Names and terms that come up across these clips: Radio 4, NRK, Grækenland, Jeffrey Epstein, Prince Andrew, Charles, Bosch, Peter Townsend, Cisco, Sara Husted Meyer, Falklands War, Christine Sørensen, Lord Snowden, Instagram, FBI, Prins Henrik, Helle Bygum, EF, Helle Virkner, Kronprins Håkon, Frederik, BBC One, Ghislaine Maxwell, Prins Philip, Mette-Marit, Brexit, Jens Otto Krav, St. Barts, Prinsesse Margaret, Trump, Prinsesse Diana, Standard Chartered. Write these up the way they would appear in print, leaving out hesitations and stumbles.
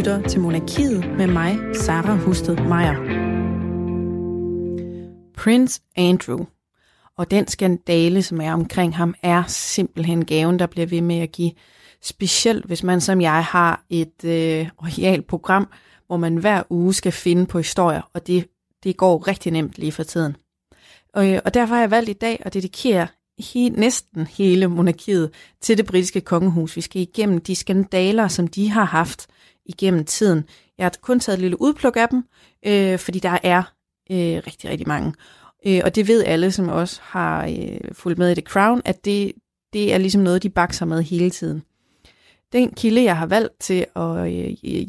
lytter til Monarkiet med mig, Sara Husted Meyer. Prince Andrew og den skandale, som er omkring ham, er simpelthen gaven, der bliver ved med at give. Specielt hvis man som jeg har et royalt program, hvor man hver uge skal finde på historier, og det går rigtig nemt lige for tiden. Og derfor har jeg valgt i dag at dedikere næsten hele monarkiet til det britiske kongehus. Vi skal igennem de skandaler, som de har haft igennem tiden. Jeg har kun taget et lille udpluk af dem, fordi der er rigtig, rigtig mange. Og det ved alle, som også har fulgt med i The Crown, at det er ligesom noget, de bakser med hele tiden. Den kilde, jeg har valgt til at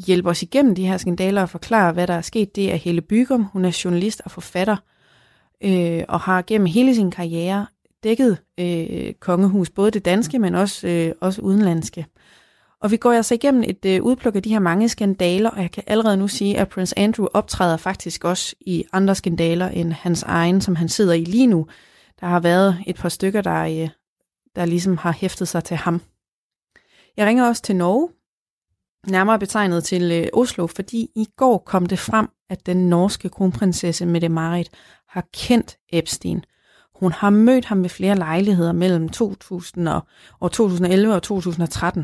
hjælpe os igennem de her skandaler og forklare, hvad der er sket, det er Helle Bygum. Hun er journalist og forfatter og har gennem hele sin karriere dækket kongehus, både det danske, men også udenlandske. Og vi går altså igennem et udpluk af de her mange skandaler, og jeg kan allerede nu sige, at Prince Andrew optræder faktisk også i andre skandaler end hans egen, som han sidder i lige nu. Der har været et par stykker, der ligesom har hæftet sig til ham. Jeg ringer også til Norge, nærmere betegnet til Oslo, fordi i går kom det frem, at den norske kronprinsesse Mette-Marit har kendt Epstein. Hun har mødt ham ved flere lejligheder mellem 2011 og 2013.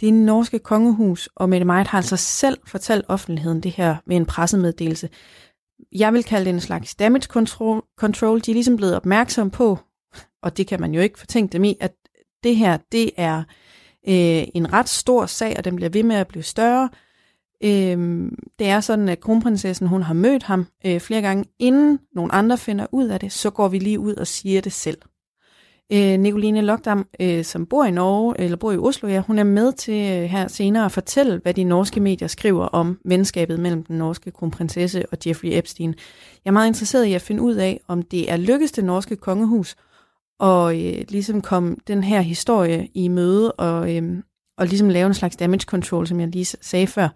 Det norske kongehus og Mette-Marit har altså selv fortalt offentligheden det her ved en pressemeddelelse. Jeg vil kalde det en slags damage control. De er ligesom blevet opmærksom på, og det kan man jo ikke fortænke dem i, at det her, det er en ret stor sag, og den bliver ved med at blive større. Det er sådan, at kronprinsessen, hun har mødt ham flere gange, inden nogle andre finder ud af det, så går vi lige ud og siger det selv. Nicoline Lokdam, som bor i Norge, eller bor i Oslo, ja, hun er med til her senere at fortælle, hvad de norske medier skriver om venskabet mellem den norske kronprinsesse og Jeffrey Epstein. Jeg er meget interesseret i at finde ud af, om det er lykkedes det norske kongehus, og ligesom komme den her historie i møde, og ligesom lave en slags damage control, som jeg lige sagde før.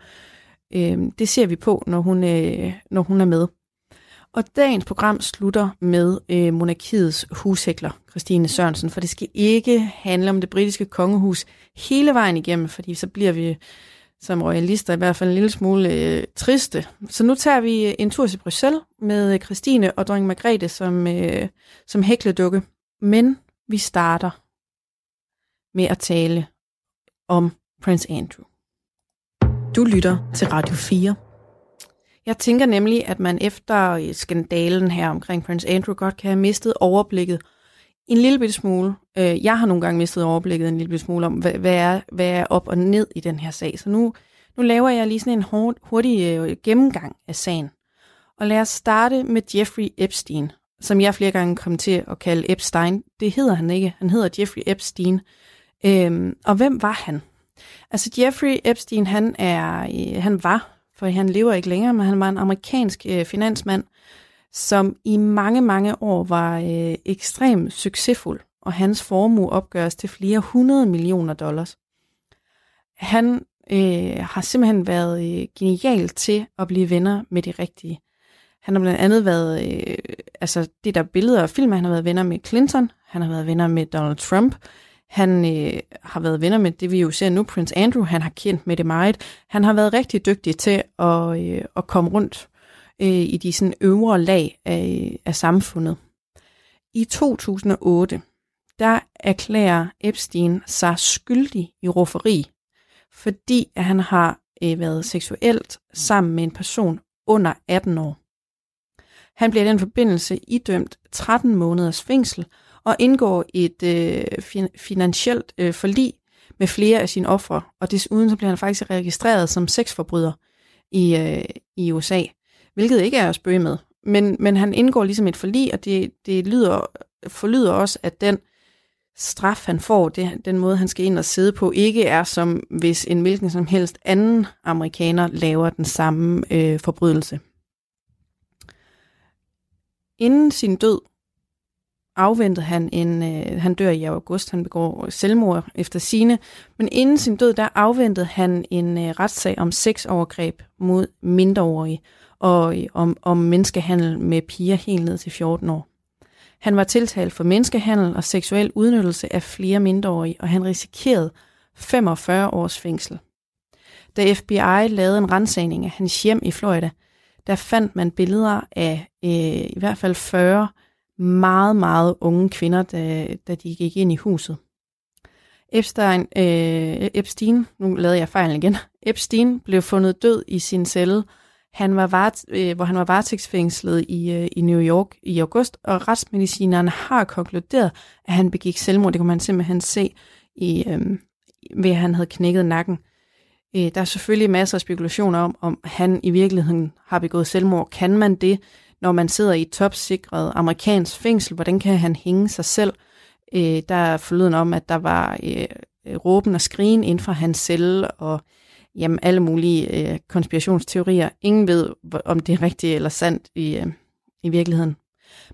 Det ser vi på, når hun er med. Og dagens program slutter med monarkiets hushækler, Christine Sørensen, for det skal ikke handle om det britiske kongehus hele vejen igennem, fordi så bliver vi som royalister i hvert fald en lille smule triste. Så nu tager vi en tur til Bruxelles med Christine og dronning Margrethe som hækledukke. Men vi starter med at tale om Prince Andrew. Du lytter til Radio 4. Jeg tænker nemlig, at man efter skandalen her omkring Prince Andrew godt kan have mistet overblikket en lille bitte smule. Jeg har nogle gange mistet overblikket en lille bitte smule om, hvad er op og ned i den her sag. Så nu laver jeg lige sådan en hurtig gennemgang af sagen. Og lad os starte med Jeffrey Epstein, som jeg flere gange kom til at kalde Epstein. Det hedder han ikke. Han hedder Jeffrey Epstein. Og hvem var han? Altså Jeffrey Epstein, for han lever ikke længere, men han var en amerikansk finansmand, som i mange, mange år var ekstremt succesfuld, og hans formue opgøres til flere 100 millioner dollars. Han har simpelthen været genial til at blive venner med de rigtige. Han har blandt andet været, det der billeder og film, han har været venner med Clinton, han har været venner med Donald Trump, han har været venner med det, vi jo ser nu, Prince Andrew, han har kendt Mette-Marit, han har været rigtig dygtig til at komme rundt i de sådan øvre lag af samfundet. I 2008, der erklærer Epstein sig skyldig i rufferi, fordi han har været seksuelt sammen med en person under 18 år. Han bliver i den forbindelse idømt 13 måneders fængsel og indgår et finansielt forlig med flere af sine ofre. Og desuden så bliver han faktisk registreret som sexforbryder i USA, hvilket ikke er at spøge med. Men han indgår ligesom et forlig, og det forlyder også, at den straf, han får, den måde, han skal ind og sidde på, ikke er som hvis en hvilken som helst anden amerikaner laver den samme forbrydelse. Inden sin død afventede han han dør i august, han begår selvmord efter sine, men inden sin død, der afventede han en retssag om sexovergreb mod mindreårige og om menneskehandel med piger helt ned til 14 år. Han var tiltalt for menneskehandel og seksuel udnyttelse af flere mindreårige, og han risikerede 45 års fængsel. Da FBI lavede en ransagning af hans hjem i Florida, der fandt man billeder af i hvert fald 40 meget, meget unge kvinder, da de gik ind i huset. Epstein, nu lavede jeg fejlen igen, Epstein blev fundet død i sin celle, hvor han var varetægtsfængslet i New York i august, og retsmedicineren har konkluderet, at han begik selvmord. Det kunne man simpelthen se ved, at han havde knækket nakken. Der er selvfølgelig masser af spekulationer om han i virkeligheden har begået selvmord. Kan man det, når man sidder i et topsikret amerikansk fængsel? Hvordan kan han hænge sig selv? Der er forlyden om, at der var råben og skrigen inden for hans celle, og jamen, alle mulige konspirationsteorier. Ingen ved, om det er rigtigt eller sandt i virkeligheden.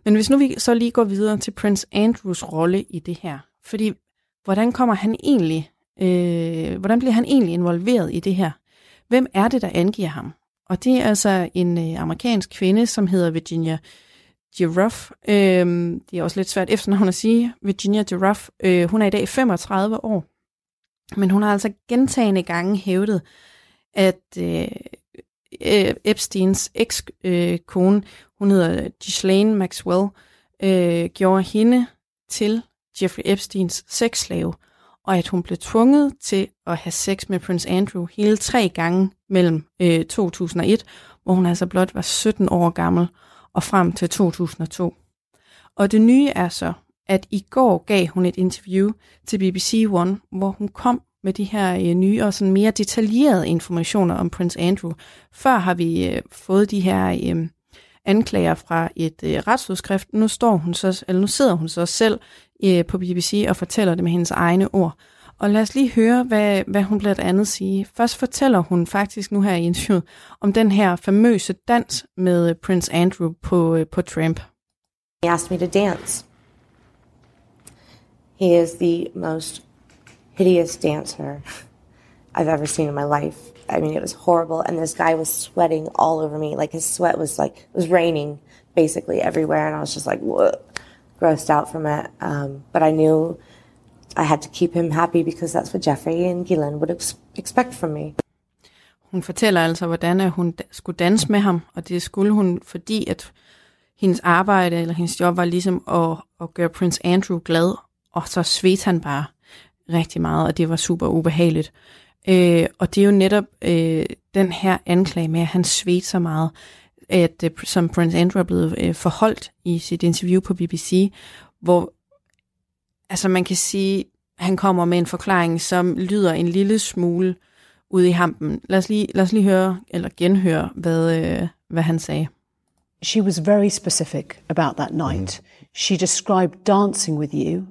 Men hvis nu vi så lige går videre til Prince Andrews rolle i det her. Fordi, hvordan kommer han egentlig? Hvordan bliver han egentlig involveret i det her? Hvem er det, der angiver ham? Og det er altså en amerikansk kvinde, som hedder Virginia Giuffre. Det er også lidt svært efternavn at sige. Virginia Giuffre, hun er i dag 35 år. Men hun har altså gentagne gange hævdet, at Epsteins ekskone, hun hedder Ghislaine Maxwell, gjorde hende til Jeffrey Epsteins sexslave, og at hun blev tvunget til at have sex med Prince Andrew hele 3 gange mellem 2001, hvor hun altså blot var 17 år gammel, og frem til 2002. Og det nye er så, at i går gav hun et interview til BBC One, hvor hun kom med de her nye og sådan mere detaljerede informationer om Prince Andrew. Før har vi fået de her anklager fra et retsudskrift. Nu sidder hun så selv på BBC og fortæller det med hendes egne ord. Og lad os lige høre, hvad hun blandt andet siger. Først fortæller hun faktisk nu her i interviewet om den her famøse dans med Prince Andrew på Trump. He asked me to dance. He is the most hideous dancer I've ever seen in my life. I mean, it was horrible, and this guy was sweating all over me. Like, his sweat was it was raining basically everywhere, and I was just grossed out from it. But I knew I had to keep him happy because that's what Jeffrey and Ghislaine would expect from me. Hun fortæller altså, hvordan hun skulle danse med ham, og det skulle hun, fordi at hendes arbejde eller hendes job var ligesom at gøre Prince Andrew glad. Og så svedte han bare rigtig meget, og det var super ubehageligt. Og det er jo netop den her anklage med, at han svedte så meget, at som Prince Andrew er blevet forholdt i sit interview på BBC, hvor altså man kan sige, han kommer med en forklaring, som lyder en lille smule ude i hampen. Lad os lige høre eller genhøre, hvad han sagde. She was very specific about that night. Mm. She described dancing with you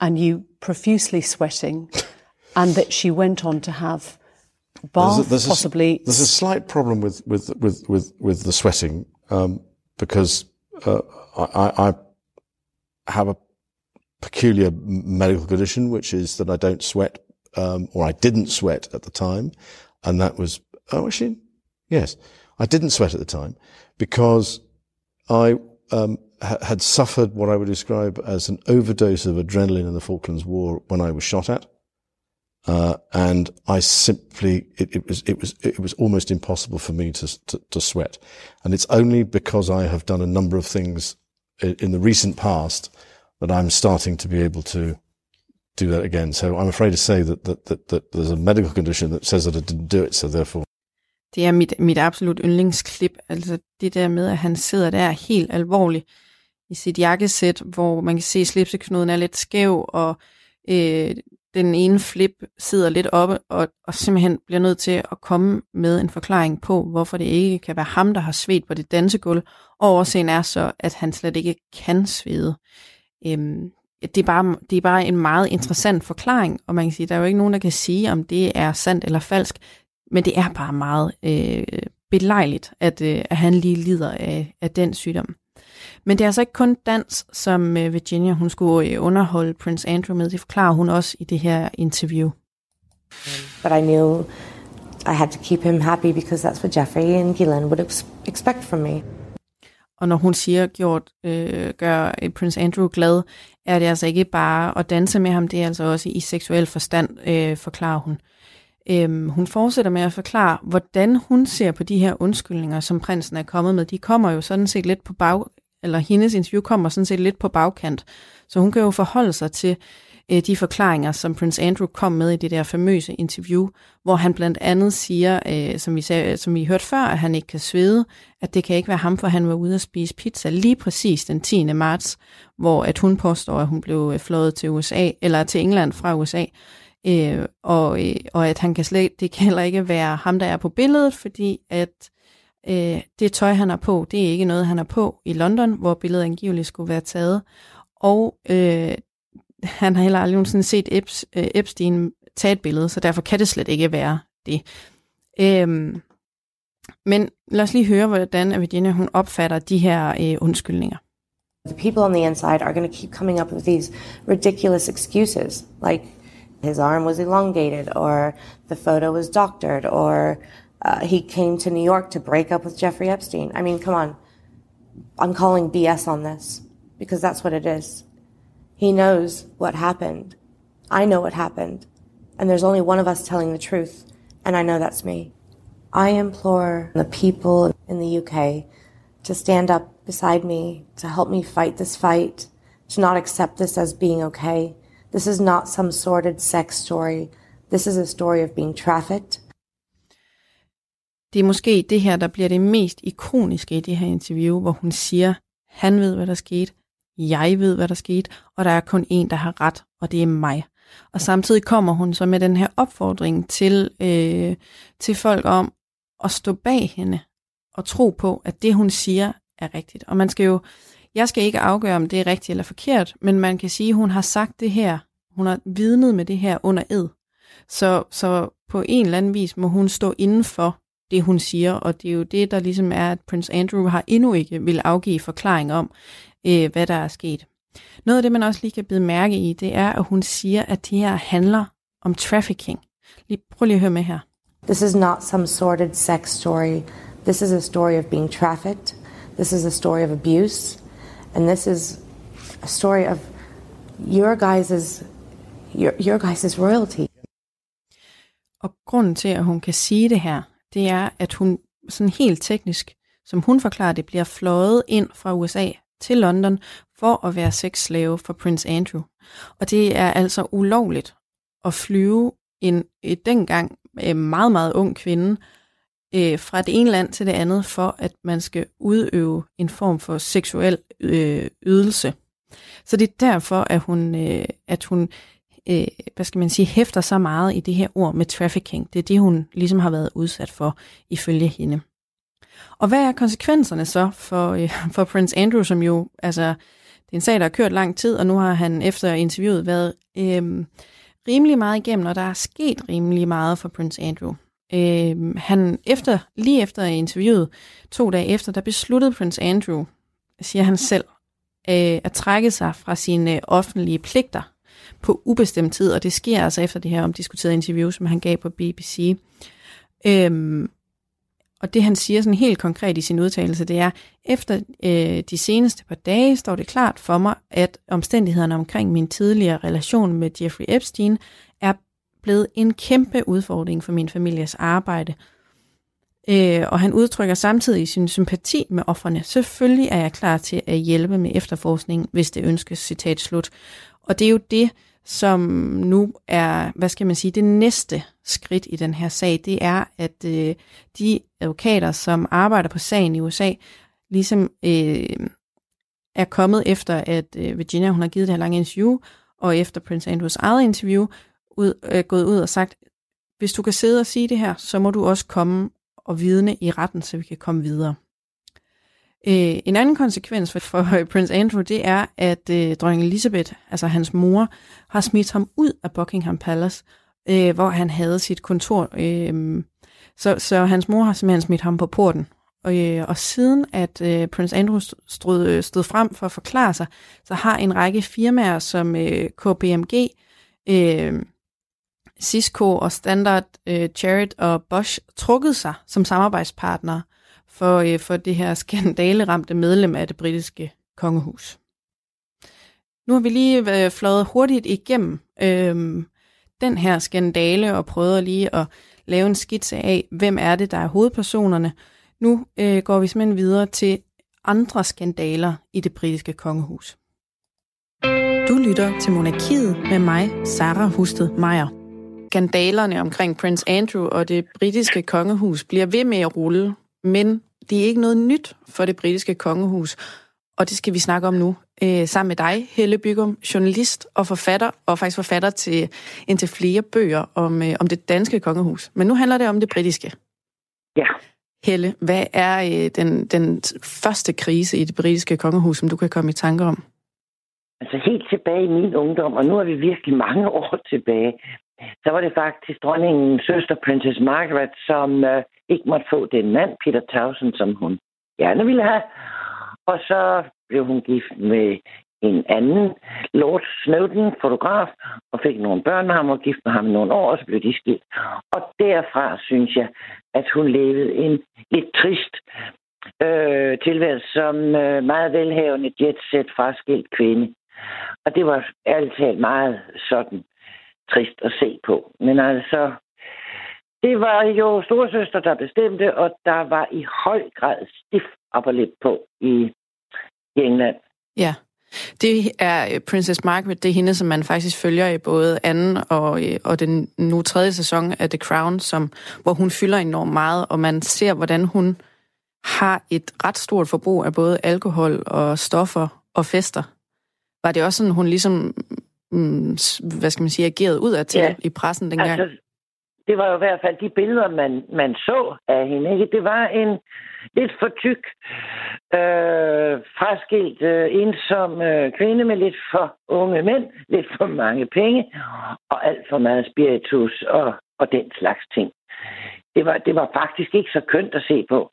and you profusely sweating, and that she went on to have bath. There's a slight problem with the sweating because I have a peculiar medical condition, which is that I don't sweat or I didn't sweat at the time, and that was I didn't sweat at the time because I had suffered what I would describe as an overdose of adrenaline in the Falklands War when I was shot at, and I simply it was almost impossible for me to sweat, and it's only because I have done a number of things in the recent past that I'm starting to be able to do that again. So I'm afraid to say that there's a medical condition that says that I didn't do it, so therefore. Det er mit absolut yndlingsklip, altså det der med, at han sidder der helt alvorligt i sit jakkesæt, hvor man kan se, at slipseknuden er lidt skæv, og den ene flip sidder lidt oppe, og simpelthen bliver nødt til at komme med en forklaring på, hvorfor det ikke kan være ham, der har svedt på det dansegulv, og årsagen er så, at han slet ikke kan svede. Det er bare en meget interessant forklaring, og man kan sige, at der er jo ikke nogen, der kan sige, om det er sandt eller falsk. Men det er bare meget belejligt, at han lige lider af den sygdom. Men det er altså ikke kun dans, som Virginia hun skulle underholde Prince Andrew med. Det forklarer hun også i det her interview. But I knew I had to keep him happy because that's what Jeffrey and Ghislaine would expect from me. Og når hun siger, gør Prince Andrew glad, er det altså ikke bare at danse med ham, det er altså også i seksuel forstand, forklarer hun. Hun fortsætter med at forklare, hvordan hun ser på de her undskyldninger, som prinsen er kommet med. De kommer jo sådan set lidt på hendes interview kommer sådan set lidt på bagkant. Så hun kan jo forholde sig til de forklaringer, som Prince Andrew kom med i det der famøse interview, hvor han blandt andet siger, som vi hørte før, at han ikke kan svede, at det kan ikke være ham, for han var ude at spise pizza lige præcis den 10. marts, hvor at hun påstår, at hun blev fløjet til USA, eller til England fra USA, og at han kan det kan heller ikke være ham, der er på billedet, fordi at det tøj, han har på, det er ikke noget, han har på i London, hvor billedet angiveligt skulle være taget, og han har heller aldrig set Epstein tage et billede, så derfor kan det slet ikke være det. Men lad os lige høre, hvordan Virginia hun opfatter de her undskyldninger. The people on the inside are going to keep coming up with these ridiculous excuses, like his arm was elongated, or the photo was doctored, or he came to New York to break up with Jeffrey Epstein. I mean, come on. I'm calling BS on this, because that's what it is. He knows what happened. I know what happened. And there's only one of us telling the truth, and I know that's me. I implore the people in the UK to stand up beside me, to help me fight this fight, to not accept this as being okay. This is not some sordid sex story. This is a story of being trafficked. Det er måske det her, der bliver det mest ikoniske i det her interview, hvor hun siger, han ved, hvad der skete. Jeg ved, hvad der skete, og der er kun en, der har ret, og det er mig. Og samtidig kommer hun så med den her opfordring til folk om at stå bag hende og tro på, at det, hun siger, er rigtigt. Og jeg skal ikke afgøre, om det er rigtigt eller forkert, men man kan sige, at hun har sagt det her, hun har vidnet med det her under ed. Så på en eller anden vis må hun stå inden for det, hun siger, og det er jo det, der ligesom er, at Prince Andrew har endnu ikke vil afgive forklaring om, hvad der er sket. Noget af det, man også lige kan bide mærke i, det er, at hun siger, at det her handler om trafficking. Prøv lige at høre med her. This is not some sordid sex story. This is a story of being trafficked. This is a story of abuse. And this is a story of your guys' royalty. Og grunden til, at hun kan sige det her, det er, at hun sådan helt teknisk, som hun forklarer, det bliver fløjet ind fra USA til London for at være sexslave for Prince Andrew. Og det er altså ulovligt at flyve en dengang meget, meget ung kvinde fra det ene land til det andet, for at man skal udøve en form for seksuel ydelse. Så det er derfor, at hun hæfter så meget i det her ord med trafficking. Det er det, hun ligesom har været udsat for, ifølge hende. Og hvad er konsekvenserne så for Prince Andrew, som jo, altså, det er en sag, der har kørt lang tid, og nu har han efter interviewet været rimelig meget igennem, og der er sket rimelig meget for Prince Andrew. Lige efter interviewet, 2 dage efter, der besluttede Prince Andrew, siger han selv, at trække sig fra sine offentlige pligter på ubestemt tid, og det sker altså efter det her omdiskuterede interview, som han gav på BBC. Og det han siger sådan helt konkret i sin udtalelse, det er, efter de seneste par dage står det klart for mig, at omstændighederne omkring min tidligere relation med Jeffrey Epstein er blevet en kæmpe udfordring for min families arbejde. Og han udtrykker samtidig sin sympati med ofrene. Selvfølgelig er jeg klar til at hjælpe med efterforskning, hvis det ønskes, citat slut. Og det er jo det, som nu er, det næste skridt i den her sag, det er, at de advokater, som arbejder på sagen i USA, ligesom er kommet efter, at Virginia, hun har givet det her lange interview, og efter Prince Andrews eget interview, gået ud og sagt, hvis du kan sidde og sige det her, så må du også komme og vidne i retten, så vi kan komme videre. En anden konsekvens for Prince Andrew, det er, at dronning Elizabeth, altså hans mor, har smidt ham ud af Buckingham Palace, hvor han havde sit kontor. Så hans mor har simpelthen smidt ham på porten. Og siden at Prince Andrew stod frem for at forklare sig, så har en række firmaer som KPMG, Cisco og Standard Chartered og Bosch trukket sig som samarbejdspartnere for det her skandaleramte medlem af det britiske kongehus. Nu har vi lige fløjet hurtigt igennem den her skandale og prøvede lige at lave en skitse af, hvem er det, der er hovedpersonerne. Nu går vi simpelthen videre til andre skandaler i det britiske kongehus. Du lytter til Monarkiet med mig, Sara Husted Meyer. Skandalerne omkring Prince Andrew og det britiske kongehus bliver ved med at rulle, men det er ikke noget nyt for det britiske kongehus, og det skal vi snakke om nu. Sammen med dig, Helle Bygum, journalist og forfatter, og faktisk forfatter til indtil flere bøger om det danske kongehus. Men nu handler det om det britiske. Ja. Helle, hvad er den første krise i det britiske kongehus, som du kan komme i tanke om? Altså helt tilbage i min ungdom, og nu er vi virkelig mange år tilbage, så var det faktisk dronningens søster, Prinsesse Margaret, som ikke måtte få den mand, Peter Townsend, som hun gerne ville have. Og så blev hun gift med en anden, Lord Snowden, fotograf, og fik nogle børn med ham og gift med ham i nogle år, og så blev de skilt. Og derfra synes jeg, at hun levede en lidt trist tilværelse som meget velhavende jetset fraskilt kvinde. Og det var ærligt talt meget sådan trist at se på. Men altså, det var jo storesøster, der bestemte, og der var i høj grad stift appellet på i England. Ja, det er Princess Margaret, det er hende, som man faktisk følger i både anden og den nu tredje sæson af The Crown, hvor hun fylder enormt meget, og man ser, hvordan hun har et ret stort forbrug af både alkohol og stoffer og fester. Var det også sådan, hun ligesom, hvad skal man sige, agerede udadtil i pressen dengang? Altså, det var jo i hvert fald de billeder, man så af hende, ikke? Det var en lidt for tyk, fraskilt, ensom kvinde med lidt for unge mænd, lidt for mange penge og alt for meget spiritus og den slags ting. Det var faktisk ikke så kønt at se på.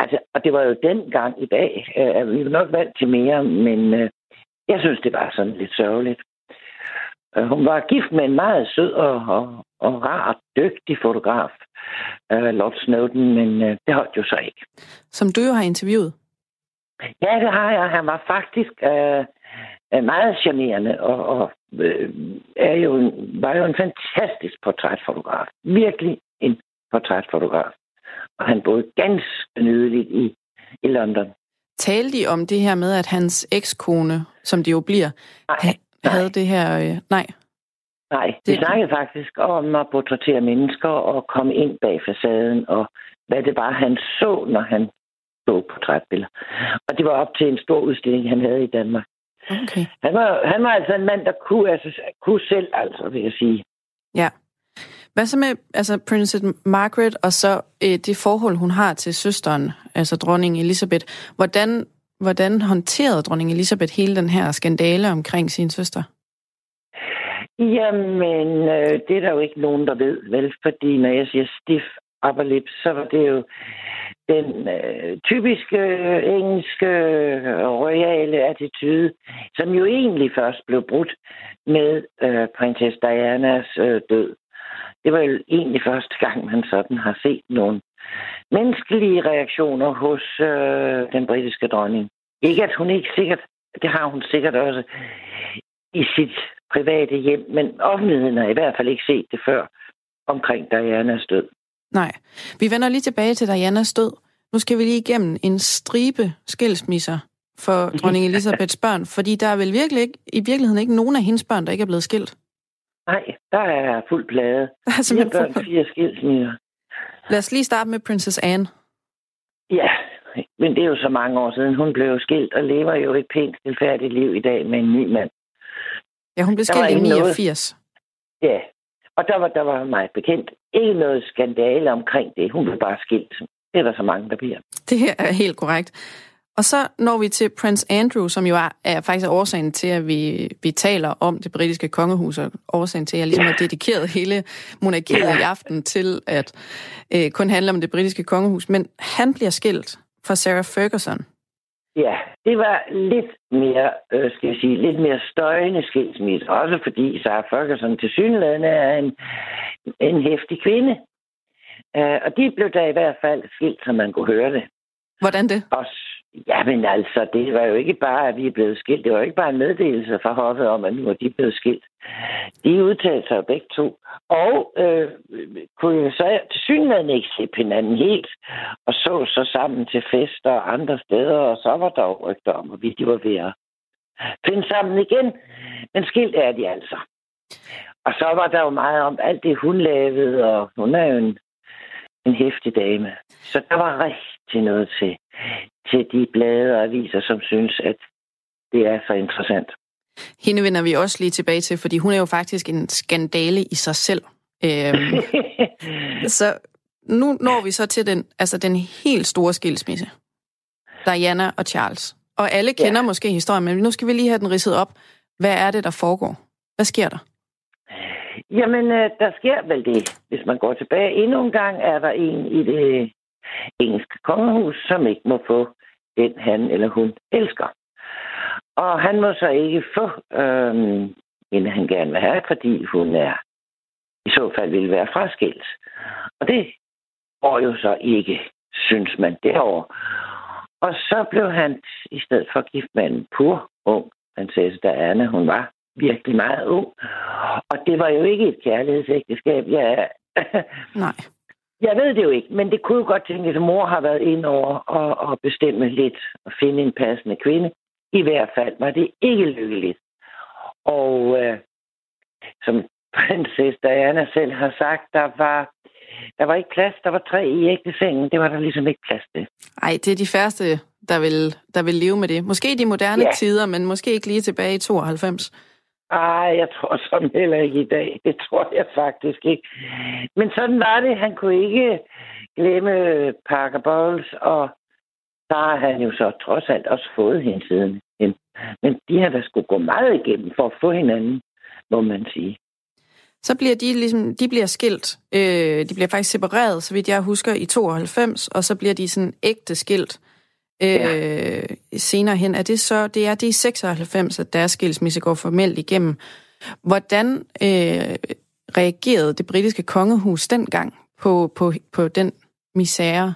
Altså, og det var jo dengang i dag. Vi var nok vant til mere, men jeg synes, det var sådan lidt sørgeligt. Hun var gift med en meget sød og rar og dygtig fotograf, Lord Snowden, men det holdt jo så ikke. Som du jo har interviewet? Ja, det har jeg. Han var faktisk meget charmerende og var jo en fantastisk portrætfotograf. Virkelig en portrætfotograf. Og han boede ganske nydeligt i London. Talte I om det her med, at hans ekskone, som det jo bliver, havde det her... Nej, vi snakkede faktisk om at portrættere mennesker og komme ind bag facaden, og hvad det var, han så, når han så portrætbilleder. Og det var op til en stor udstilling, han havde i Danmark. Okay. Han var altså en mand, der kunne selv, altså, vil jeg sige. Ja. Hvad så med altså, Princess Margaret og så det forhold, hun har til søsteren, altså dronning Elizabeth? Hvordan håndterede dronning Elizabeth hele den her skandale omkring sin søster? Jamen, det er der jo ikke nogen, der ved, vel? Fordi når jeg siger stiff upper lip, så var det jo den typiske engelske royale attitude, som jo egentlig først blev brudt med prinsesse Dianas død. Det var jo egentlig første gang, man sådan har set nogle menneskelige reaktioner hos den britiske dronning. Ikke at hun ikke sikkert, det har hun sikkert også i sit private hjem, men offentligheden har i hvert fald ikke set det før omkring Dianas død. Nej, vi vender lige tilbage til Dianas død. Nu skal vi lige igennem en stribe skilsmisser for dronning Elisabeths børn, fordi der er vel i virkeligheden ikke nogen af hendes børn, der ikke er blevet skilt. Nej, der er fuld plade. Fire børn, fire skilsmisser. Lad os lige starte med Princess Anne. Ja, men det er jo så mange år siden. Hun blev skilt og lever jo et pænt, stilfærdigt liv i dag med en ny mand. Ja, hun blev skilt i 89. Ja, og der var meget bekendt ikke noget skandale omkring det. Hun blev bare skilt. Det er der så mange, der bliver. Det her er helt korrekt. Og så når vi til Prince Andrew, som jo er faktisk årsagen til, at vi taler om det britiske kongehus, og årsagen til, at jeg ligesom har dedikeret hele monarkiet i aften til at kun handle om det britiske kongehus. Men han bliver skilt fra Sarah Ferguson. Ja, det var lidt mere, lidt mere støjende skilsmisse. Også fordi Sarah Ferguson tilsyneladende er en heftig kvinde. Og de blev da i hvert fald skilt, som man kunne høre det. Hvordan det? Også. Jamen altså, det var jo ikke bare, at vi er blevet skilt. Det var jo ikke bare en meddelelse fra hoffet om, at nu er de blevet skilt. De udtalte sig jo begge to. Og kunne jo så tilsyneladende ikke se hinanden helt, og så sammen til fester og andre steder, og så var der jo rygter om, og vi de var ved at finde sammen igen. Men skilt er de altså. Og så var der jo meget om alt det, hun lavede, og hun er jo en hæftig dame. Så der var rigtig noget til de blade og aviser, som synes, at det er så interessant. Hende vender vi også lige tilbage til, fordi hun er jo faktisk en skandale i sig selv. Så nu når vi så til den helt store skilsmisse. Diana og Charles. Og alle kender måske historien, men nu skal vi lige have den ridset op. Hvad er det, der foregår? Hvad sker der? Jamen, der sker vel det. Hvis man går tilbage endnu en gang, er der en i det engelske kongehus, som ikke må få den, han eller hun elsker. Og han må så ikke få, inden han gerne vil have, fordi hun er i så fald ville være fraskilt. Og det går jo så ikke, synes man, derovre. Og så blev han i stedet for gift med en pur ung prinsesse Diana. Hun var virkelig meget ung. Og det var jo ikke et kærlighedsægteskab. Nej. Jeg ved det jo ikke, men det kunne jo godt tænkes, at mor har været ind over og bestemme lidt og finde en passende kvinde. I hvert fald var det ikke lykkeligt. Og som prinsesse Diana selv har sagt, der var ikke plads. Der var 3 i ægtesengen. Det var der ligesom ikke plads til. Nej, det er de færreste, der vil leve med det. Måske i de moderne tider, men måske ikke lige tilbage i 92. Ej, jeg tror som heller ikke i dag. Det tror jeg faktisk ikke. Men sådan var det. Han kunne ikke glemme Parker Bowles, og der har han jo så trods alt også fået hende siden. Men de har da skulle gå meget igennem for at få hinanden, må man sige. Så bliver de bliver skilt. De bliver faktisk separeret, så vidt jeg husker, i 92, og så bliver de sådan ægte skilt. Senere hen, det er i 96, at deres skilsmisse går formelt igennem. Hvordan reagerede det britiske kongehus dengang på den misære?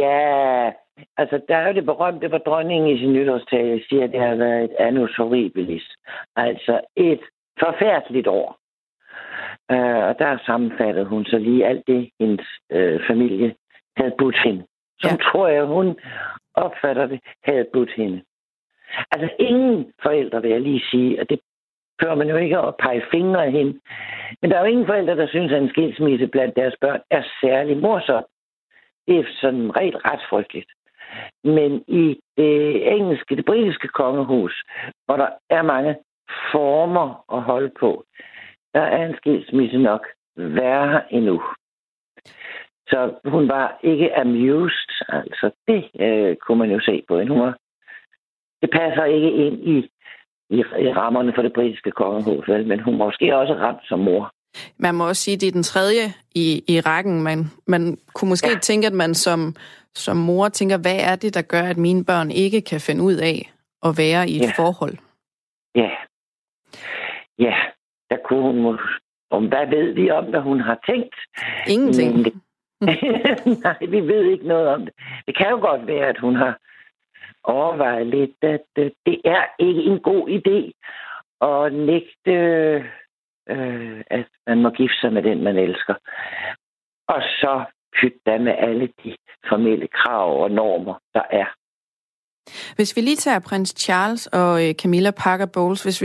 Ja, altså der er jo det berømte, hvor dronningen i sin nytårstale siger, at det har været et annus horribilis, altså et forfærdeligt år. Og der sammenfattede hun så lige alt det, hendes familie havde budt hende. Som tror jeg, hun opfatter det, havde budt hende. Altså ingen forældre, vil jeg lige sige, og det hører man jo ikke at pege fingre af hende. Men der er jo ingen forældre, der synes, at en skilsmisse blandt deres børn er særlig morsom. Det er sådan ret frygteligt. Men i det britiske kongehus, hvor der er mange former at holde på, der er en skilsmisse nok værre endnu. Så hun var ikke amused, altså det kunne man jo se på en humor. Det passer ikke ind i rammerne for det britiske kongehus, vel? Men hun måske også ramt som mor. Man må også sige, at det er den tredje i rækken. Man kunne måske tænke, at man som mor tænker, hvad er det, der gør, at mine børn ikke kan finde ud af at være i et forhold? Ja, der kunne hun måske. Hvad ved vi om, hvad hun har tænkt? Ingenting. Nej, vi ved ikke noget om det. Det kan jo godt være, at hun har overvejet lidt, at det er ikke en god idé at nægte, at man må gifte sig med den, man elsker. Og så pytte med alle de formelle krav og normer, der er. Hvis vi lige tager prins Charles og Camilla Parker Bowles,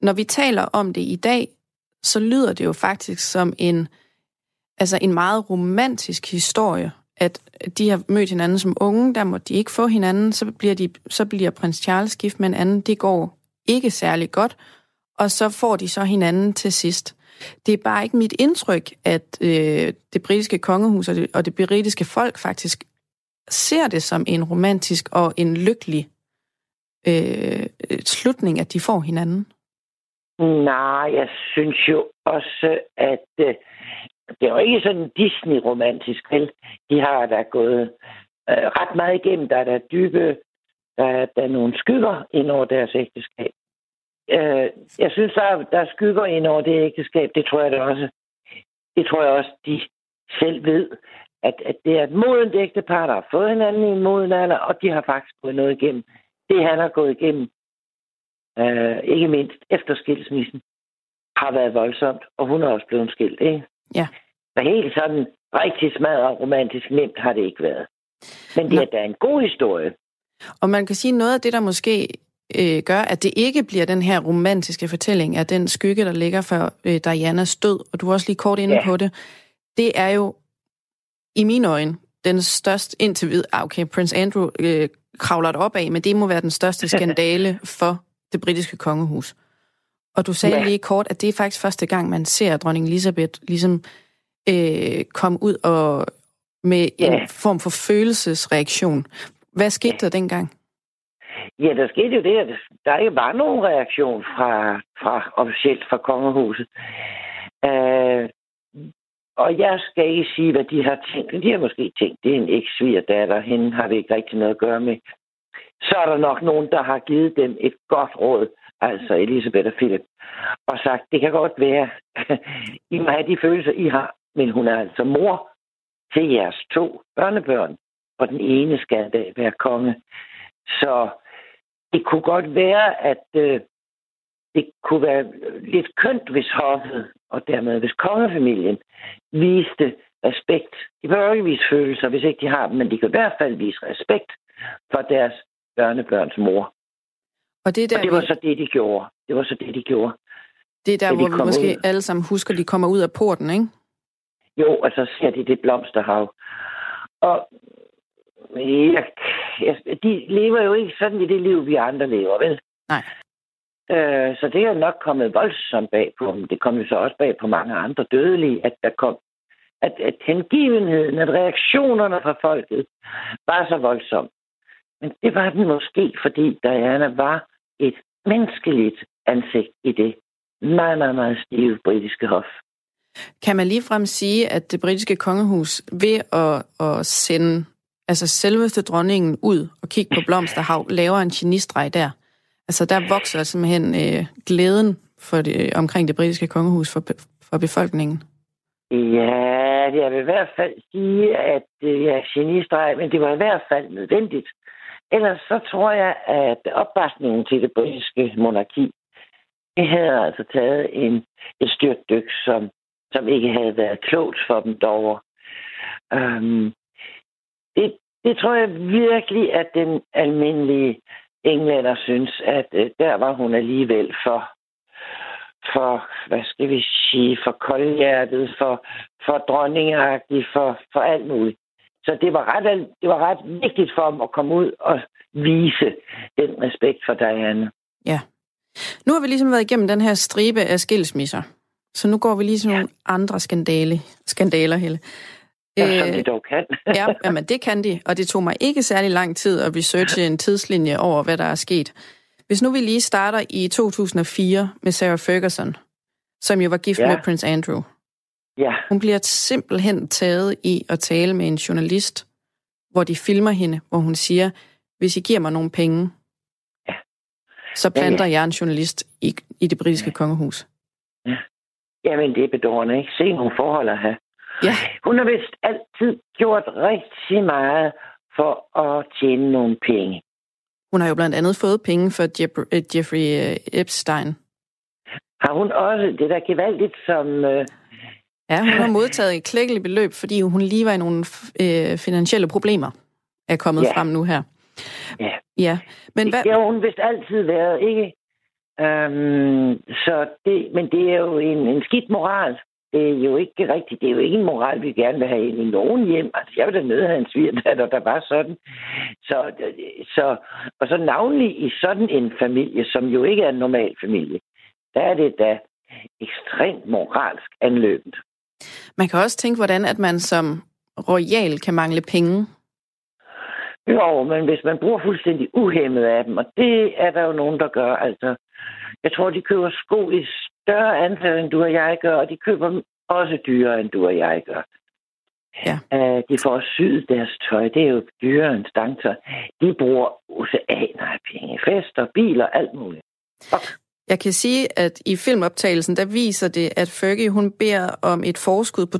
når vi taler om det i dag, så lyder det jo faktisk som en meget romantisk historie, at de har mødt hinanden som unge, der må de ikke få hinanden, så bliver prins Charles gift med en anden, det går ikke særlig godt, og så får de så hinanden til sidst. Det er bare ikke mit indtryk, at det britiske kongehus og det britiske folk faktisk ser det som en romantisk og en lykkelig slutning, at de får hinanden. Nej, jeg synes jo også, at det er jo ikke sådan Disney-romantisk, vel? De har da gået ret meget igennem. Der er nogle skygger ind over deres ægteskab. Jeg synes, der er skygger ind over det ægteskab. Det tror jeg også, de selv ved. at det er et modent ægtepar, der har fået hinanden i en moden alder, og de har faktisk gået noget igennem. Det, han har gået igennem, ikke mindst efter skilsmissen, har været voldsomt, og hun er også blevet skilt, ikke? Ja. Så helt sådan rigtig smadret og romantisk nemt har det ikke været. Men det er da en god historie. Og man kan sige, noget af det, der måske gør, at det ikke bliver den her romantiske fortælling af den skygge, der ligger for Dianas død, og du er også lige kort inde på det, det er jo i mine øjne den største indtil videre. Okay, Prince Andrew kravler det op af, men det må være den største skandale for det britiske kongehus. Og du sagde lige kort, at det er faktisk første gang, man ser dronning Elizabeth ligesom komme ud og med en form for følelsesreaktion. Hvad skete der dengang? Ja, der skete jo det, at der ikke var nogen reaktion officielt fra kongehuset. Og jeg skal ikke sige, hvad de har tænkt. De har måske tænkt, det er en eks-svigerdatter, hende har vi ikke rigtig noget at gøre med. Så er der nok nogen, der har givet dem et godt råd, altså Elisabeth og Philip, og sagt, det kan godt være, I må have de følelser, I har, men hun er altså mor til jeres 2 børnebørn, og den ene skal en dag være konge. Så det kunne godt være, at det kunne være lidt kønt, hvis hoffet, og dermed hvis kongefamilien, viste respekt. De behøver ikke vise følelser, hvis ikke de har dem, men de kan i hvert fald vise respekt for deres børnebørns mor. Og det, og det var så det, de gjorde. Det er der, hvor vi måske ud. Alle sammen husker, de kommer ud af porten, ikke? Jo, og så ser de det blomsterhav. Og de lever jo ikke sådan i det liv, vi andre lever, vel? Nej. Så det er nok kommet voldsomt bag på dem. Det kom jo så også bag på mange andre dødelige, at der kom, at hengivenheden, at reaktionerne fra folket var så voldsom. Men det var den måske, fordi Diana var et menneskeligt ansigt i det meget, meget, meget stive britiske hof. Kan man ligefrem sige, at det britiske kongehus ved at sende altså selveste dronningen ud og kigge på blomsterhav, laver en genistreg der? Altså der vokser simpelthen glæden omkring det britiske kongehus for befolkningen. Ja, jeg vil i hvert fald sige, at genistreg, men det var i hvert fald nødvendigt. Ellers så tror jeg, at opbakningen til det britiske monarki, det havde altså taget et styrtdyk, som ikke havde været klogt for dem derovre. Det tror jeg virkelig, at den almindelige englænder synes, at der var hun alligevel for hvad skal vi sige, for koldhjertet, for dronningeagtigt, for alt muligt. Så det var ret vigtigt for dem at komme ud og vise den respekt for Diana. Ja. Nu har vi ligesom været igennem den her stribe af skilsmisser. Så nu går vi lige til nogle andre skandaler, Helle. Ja, som de dog kan. Ja, men det kan de, og det tog mig ikke særlig lang tid at researche en tidslinje over, hvad der er sket. Hvis nu vi lige starter i 2004 med Sarah Ferguson, som jo var gift med Prince Andrew. Ja. Hun bliver simpelthen taget i at tale med en journalist, hvor de filmer hende, hvor hun siger, hvis I giver mig nogle penge, så planter jeg en journalist i det britiske kongehus. Ja. Jamen, det er bedårende, ikke? Se nogle forhold at have. Ja. Hun har vist altid gjort rigtig meget for at tjene nogle penge. Hun har jo blandt andet fået penge for Jeffrey Epstein. Har hun også? Det der gevaldigt som... Ja, hun har modtaget et klækkeligt beløb, fordi hun lige var i nogle finansielle problemer, er kommet frem nu her. Ja. Men det har hun vist altid været, ikke? Men det er jo en skidt moral. Det er jo ikke rigtigt. Det er jo ikke en moral, vi gerne vil have ind i nogen hjem. Altså, jeg vil da nødt have en svigerdatter, der var sådan. Og så navnlig i sådan en familie, som jo ikke er en normal familie, der er det da ekstremt moralsk anløbende. Man kan også tænke, hvordan at man som royal kan mangle penge. Jo, men hvis man bruger fuldstændig uhæmmet af dem, og det er der jo nogen, der gør. Altså, jeg tror, de køber sko i større antal, end du og jeg gør, og de køber dem også dyrere, end du og jeg gør. Ja. De får syet deres tøj. Det er jo dyrere end stangtøj. De bruger oceaner af penge, fester, biler, alt muligt. Og Jeg kan sige, at i filmoptagelsen, der viser det, at Fergie, hun beder om et forskud på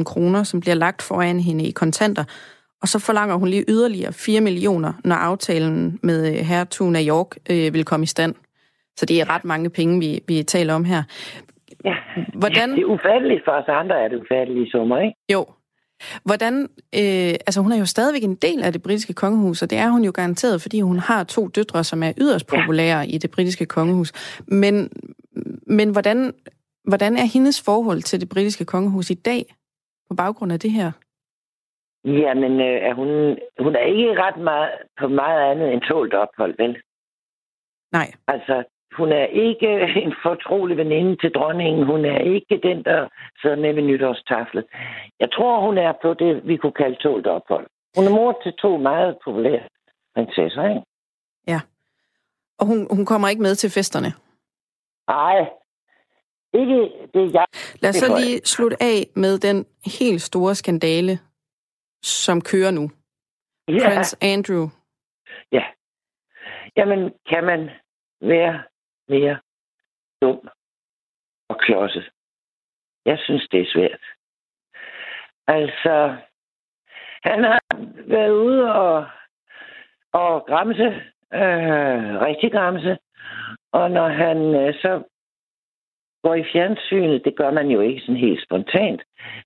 230.000 kroner, som bliver lagt foran hende i kontanter. Og så forlanger hun lige yderligere 4 millioner, når aftalen med hertugen af York vil komme i stand. Så det er ret mange penge, vi taler om her. Ja, hvordan... det er ufatteligt for os andre, er det ufattelige summer, ikke? Jo. Hvordan, hun er jo stadigvæk en del af det britiske kongehus, og det er hun jo garanteret, fordi hun har 2 døtre, som er yderst populære i det britiske kongehus. Men hvordan er hendes forhold til det britiske kongehus i dag, på baggrund af det her? Jamen, hun er ikke ret meget på meget andet end tålt ophold, vel? Nej. Altså, hun er ikke en fortrolig veninde til dronningen. Hun er ikke den, der sidder med ved nytårstaflet. Jeg tror, hun er på det, vi kunne kalde tålt ophold. Hun er mor til 2 meget populære prinsesser, ikke? Ja. Og hun kommer ikke med til festerne? Nej. Ikke det, jeg... Lad os så lige slutte af med den helt store skandale, som kører nu. Ja. Prince Andrew. Ja. Jamen, kan man være mere dum og klodset? Jeg synes, det er svært. Altså, han har været ude og gramse, rigtig gramse, og når han så går i fjernsynet, det gør man jo ikke sådan helt spontant,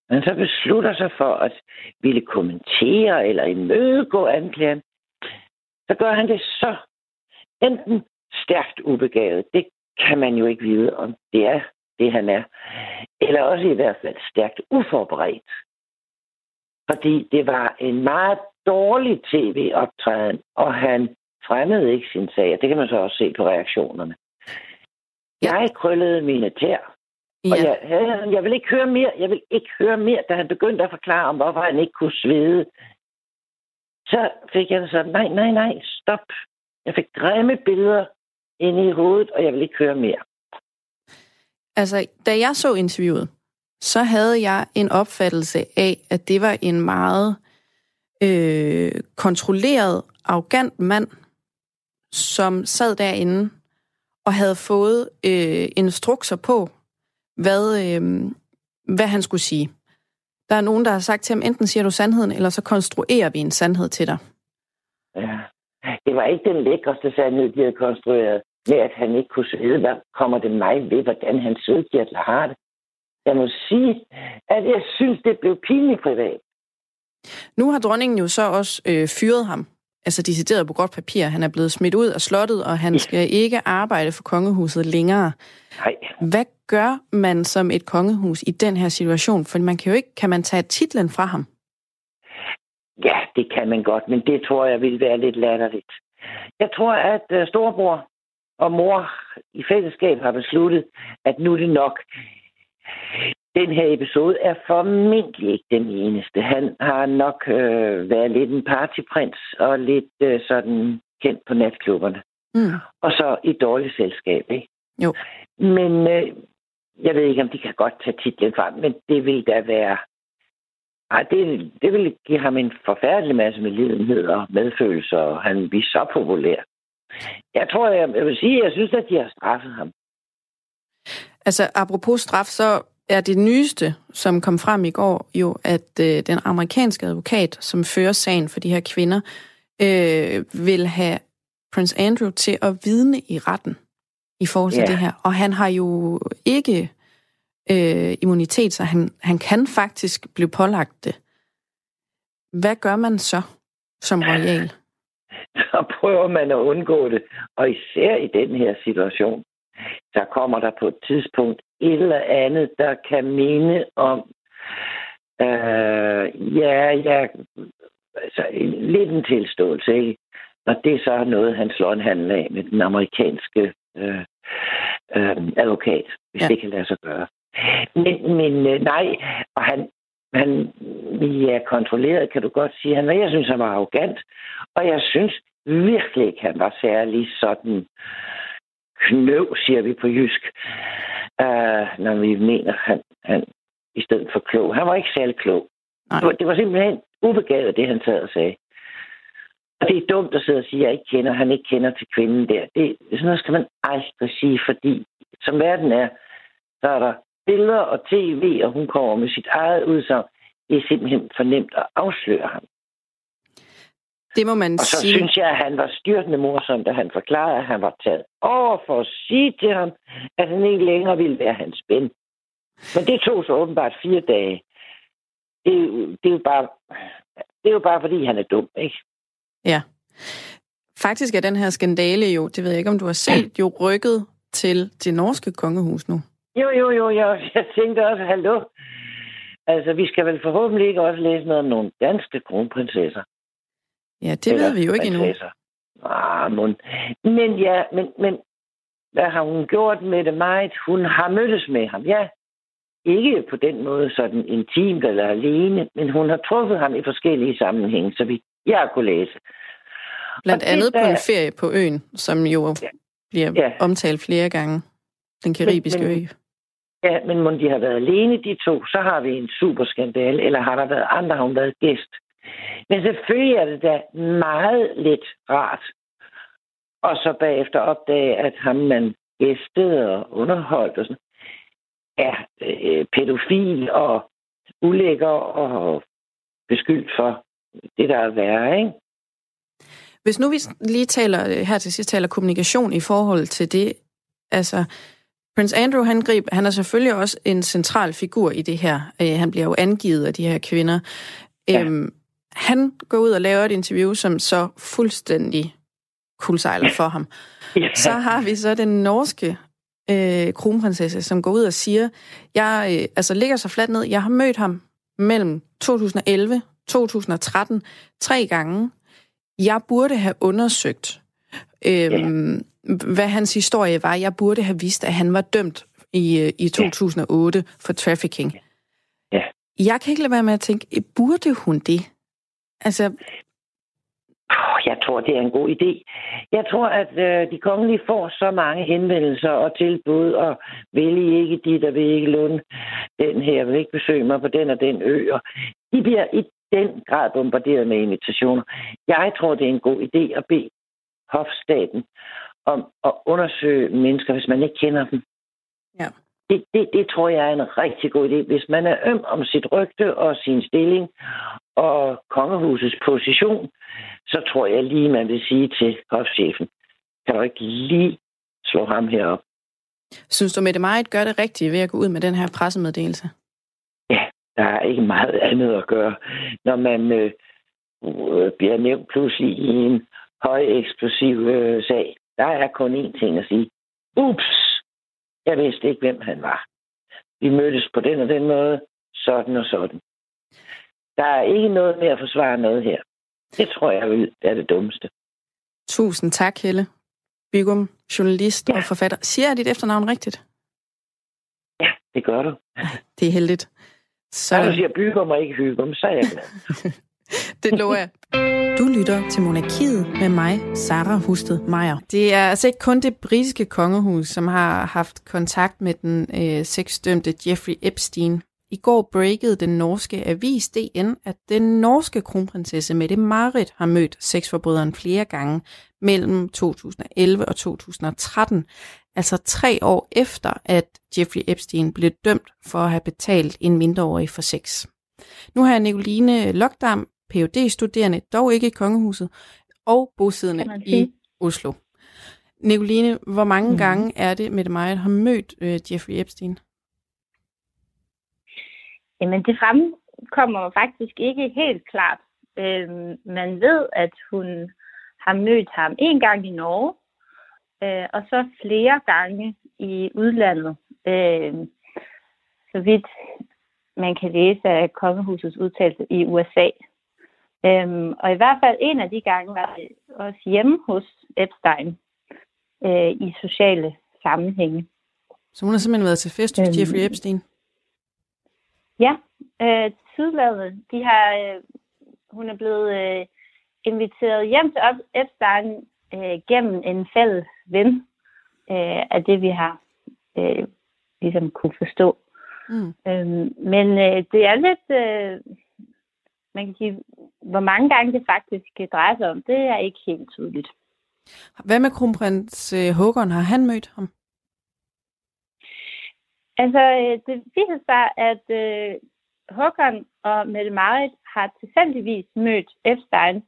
men så beslutter sig for at ville kommentere eller imødegå anklageren, så gør han det så enten stærkt ubegavet, det kan man jo ikke vide, om det er det, han er, eller også i hvert fald stærkt uforberedt. Fordi det var en meget dårlig tv-optræden, og han fremmede ikke sin sag. Det kan man så også se på reaktionerne. Ja. Jeg krøllede mine tær, og jeg vil ikke høre mere, da han begyndte at forklare om, hvorfor han ikke kunne svede. Så fik jeg sådan, nej, stop. Jeg fik grimme billeder inde i hovedet, og jeg vil ikke høre mere. Altså, da jeg så interviewet, så havde jeg en opfattelse af, at det var en meget kontrolleret, arrogant mand, som sad derinde og havde fået instrukser på, hvad han skulle sige. Der er nogen, der har sagt til ham, enten siger du sandheden, eller så konstruerer vi en sandhed til dig. Ja. Det var ikke den lækreste sandhed, de havde konstrueret, med at han ikke kunne svede. Hvad kommer det mig ved, hvordan han svedkirtler har det? Jeg må sige, at jeg synes, det blev pinligt privat. Nu har dronningen jo så også fyret ham. Altså decideret på godt papir. Han er blevet smidt ud af slottet, og han skal ikke arbejde for kongehuset længere. Nej. Hvad gør man som et kongehus i den her situation? For man kan jo ikke, kan man tage titlen fra ham? Ja, det kan man godt, men det tror jeg ville være lidt latterligt. Jeg tror, at storebror og mor i fællesskab har besluttet, at nu er det nok. Den her episode er formentlig ikke den eneste. Han har nok været lidt en partyprins og lidt sådan kendt på natklubberne. Mm. Og så i dårligt selskab, ikke? Jo. Men jeg ved ikke, om de kan godt tage titlen frem, men det vil da være... Ej, det ville give ham en forfærdelig masse medlidenhed og medfølelse, og han ville blive så populær. Jeg tror, jeg vil sige, at jeg synes, at de har straffet ham. Altså, apropos straf, så er det nyeste, som kom frem i går, jo, at den amerikanske advokat, som fører sagen for de her kvinder, vil have Prince Andrew til at vidne i retten i forhold til det her. Og han har jo ikke... immunitet, så han kan faktisk blive pålagt det. Hvad gør man så som royal? Så prøver man at undgå det, og især i den her situation, så kommer der på et tidspunkt et eller andet, der kan minde om lidt en tilståelse, ikke? Og det er så noget, han slår en handel af med den amerikanske advokat, hvis det kan lade sig gøre. Men nej, og han ja, kontrolleret, kan du godt sige. Jeg synes, han var arrogant, og jeg synes virkelig ikke, han var særlig sådan knøv, siger vi på jysk, når vi mener, han i stedet for klog. Han var ikke særlig klog. Nej. Det var simpelthen ubegavet, det han sad og sagde. Og det er dumt at sidde og sige, at jeg ikke kender, han ikke kender til kvinden der. Det, sådan noget skal man aldrig sige, fordi som verden er, så er der billeder og tv, og hun kommer med sit eget udsagn. Det er simpelthen for nemt at afsløre ham. Det må man sige. Og så synes jeg, at han var styrtende morsom, da han forklarede, at han var taget over for at sige til ham, at han ikke længere ville være hans ven. Men det tog så åbenbart 4 dage. Det er jo bare fordi, han er dum, ikke? Ja. Faktisk er den her skandale jo, det ved jeg ikke, om du har set, jo rykket til det norske kongehus nu. Jo, jeg tænkte også, hallo. Altså, vi skal vel forhåbentlig ikke også læse noget om nogle danske kronprinsesser. Ja, det ved vi jo ikke endnu. Men hvad har hun gjort med Mette-Marit? Hun har mødtes med ham, ja. Ikke på den måde sådan intimt eller alene, men hun har truffet ham i forskellige sammenhænge, så vidt jeg kunne læse. Blandt andet på en ferie på øen, som jo bliver omtalt flere gange. Den karibiske ø. Ja, men må de har været alene, de to, så har vi en superskandale, eller har der været andre, har hun været gæst. Men selvfølgelig er det da meget lidt rart. Og så bagefter opdage, at ham, man gæstede og underholdt og sådan, er pædofil og ulækker og beskyldt for det, der er værre, ikke? Hvis nu vi lige taler, her til sidst taler kommunikation i forhold til det, altså Prince Andrew, han er selvfølgelig også en central figur i det her. Han bliver jo angivet af de her kvinder. Ja. Han går ud og laver et interview, som så fuldstændig kuldsejler for ham. Ja. Så har vi så den norske kronprinsesse, som går ud og siger, jeg ligger så fladt ned, jeg har mødt ham mellem 2011 og 2013 3 gange. Jeg burde have undersøgt, hvad hans historie var. Jeg burde have vist, at han var dømt i 2008 for trafficking. Ja. Jeg kan ikke lade være med at tænke, burde hun det? Altså, jeg tror, det er en god idé. Jeg tror, at de kongelige får så mange henvendelser og tilbud, og vil I ikke dit, og vil I ikke låne den her, vil ikke besøge mig på den og den ø. Og de bliver i den grad bombarderet med invitationer. Jeg tror, det er en god idé at bede hofstaten om at undersøge mennesker, hvis man ikke kender dem. Ja. Det tror jeg er en rigtig god idé. Hvis man er øm om sit rygte og sin stilling og kongehusets position, så tror jeg lige, man vil sige til hofchefen, kan du ikke lige slå ham herop? Synes du, Mette-Marit gør det rigtigt ved at gå ud med den her pressemeddelelse? Ja, der er ikke meget andet at gøre. Når man bliver nævnt pludselig i en højeksplosiv sag, der er kun én ting at sige. Ups! Jeg vidste ikke, hvem han var. Vi mødtes på den og den måde, sådan og sådan. Der er ikke noget med at forsvare noget her. Det tror jeg er det dummeste. Tusind tak, Helle Bygum, journalist og forfatter. Siger jeg dit efternavn rigtigt? Ja, det gør du. Det er heldigt. Så du siger Bygum og ikke Hygum, så er jeg glad. Det lover jeg. Du lytter til Monarkiet med mig, Sara Husted Meyer. Det er altså ikke kun det britiske kongehus, som har haft kontakt med den sexdømte Jeffrey Epstein. I går breakede den norske avis DN, at den norske kronprinsesse Mette-Marit har mødt sexforbryderen flere gange mellem 2011 og 2013. Altså 3 år efter, at Jeffrey Epstein blev dømt for at have betalt en mindreårig for sex. Nu har Nicoline Lokdam, Ph.D.-studerende, dog ikke i kongehuset, og bosiddende i Oslo. Nicoline, hvor mange gange er det, Mette-Marit har mødt Jeffrey Epstein? Jamen, det fremkommer faktisk ikke helt klart. Man ved, at hun har mødt ham 1 gang i Norge, og så flere gange i udlandet. Så vidt man kan læse af kongehusets udtalelse i USA. Og i hvert fald en af de gange var det også hjemme hos Epstein i sociale sammenhænge. Så hun har simpelthen været til fest hos Jeffrey Epstein? Ja, tidligere. Hun er blevet inviteret hjem til Epstein gennem en fælles ven af det, vi har ligesom kunne forstå. Men det er lidt... man kan sige, Hvor mange gange det faktisk drejer sig om, det er ikke helt tydeligt. Hvad med kronprins Håkon? Har han mødt ham? Altså, det viser sig, at Håkon og Mette-Marit har tilfældigvis mødt Epstein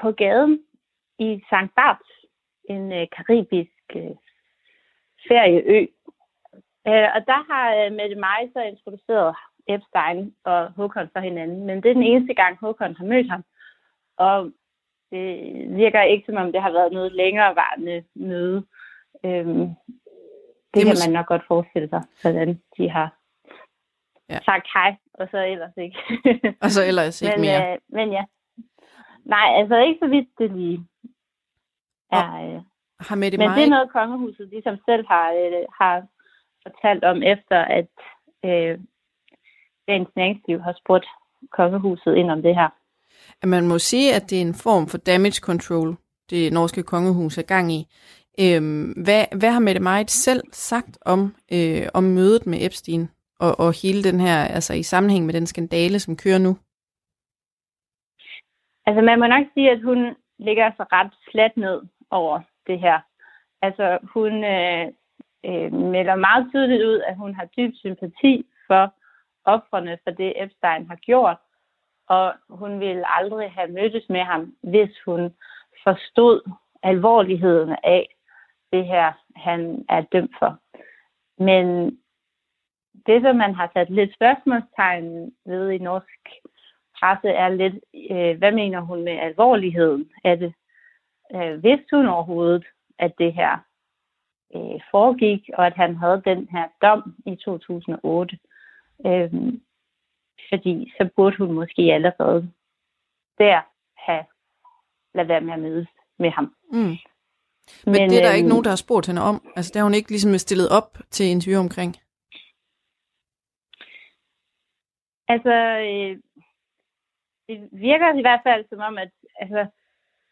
på gaden i St. Barts, en karibisk ferieø. Og der har Mette-Marit så introduceret Epstein og Håkon for hinanden, men det er den eneste gang, Håkon har mødt ham. Og det virker ikke, som om det har været noget længerevarende møde. Det kan man nok godt forestille sig, hvordan de har sagt hej, og så ellers ikke. Og så ellers ikke mere. Men ja. Nej, altså ikke så vidt det lige. Har Mette men Marit... det er noget, kongehuset ligesom selv har fortalt om, efter at Dansk Næringsliv har spurgt kongehuset ind om det her. At man må sige, at det er en form for damage control, det norske kongehus er gang i. Hvad har Mette-Marit selv sagt om mødet med Epstein og hele den her, altså i sammenhæng med den skandale, som kører nu? Altså man må nok sige, at hun ligger altså ret fladt ned over det her. Altså hun melder meget tydeligt ud, at hun har dyb sympati for ofrene for det, Epstein har gjort, og hun ville aldrig have mødtes med ham, hvis hun forstod alvorligheden af det her, han er dømt for. Men det, som man har sat lidt spørgsmålstegn ved i norsk presse, er lidt, hvad mener hun med alvorligheden af det? Vidste hun overhovedet, at det her foregik, og at han havde den her dom i 2008? Fordi så burde hun måske allerede der have ladet være med at mødes med ham. Mm. Men det er der ikke nogen, der har spurgt hende om. Altså det har hun ikke ligesom stillet op til interview omkring. Altså det virker i hvert fald som om, at altså,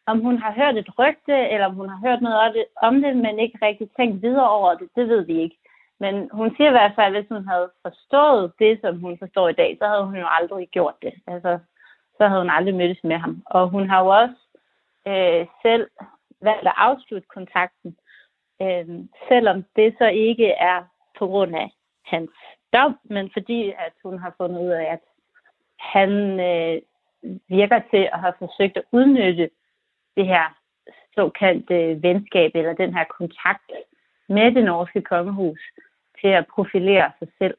om hun har hørt et rygte, eller om hun har hørt noget om det, men ikke rigtig tænkt videre over det, det ved vi ikke. Men hun siger i hvert fald, at hvis hun havde forstået det, som hun forstår i dag, så havde hun jo aldrig gjort det. Altså, så havde hun aldrig mødtes med ham. Og hun har jo også selv valgt at afslutte kontakten, selvom det så ikke er på grund af hans dom, men fordi at hun har fundet ud af, at han virker til at have forsøgt at udnytte det her såkaldte venskab, eller den her kontakt med det norske kongehus, til at profilere sig selv.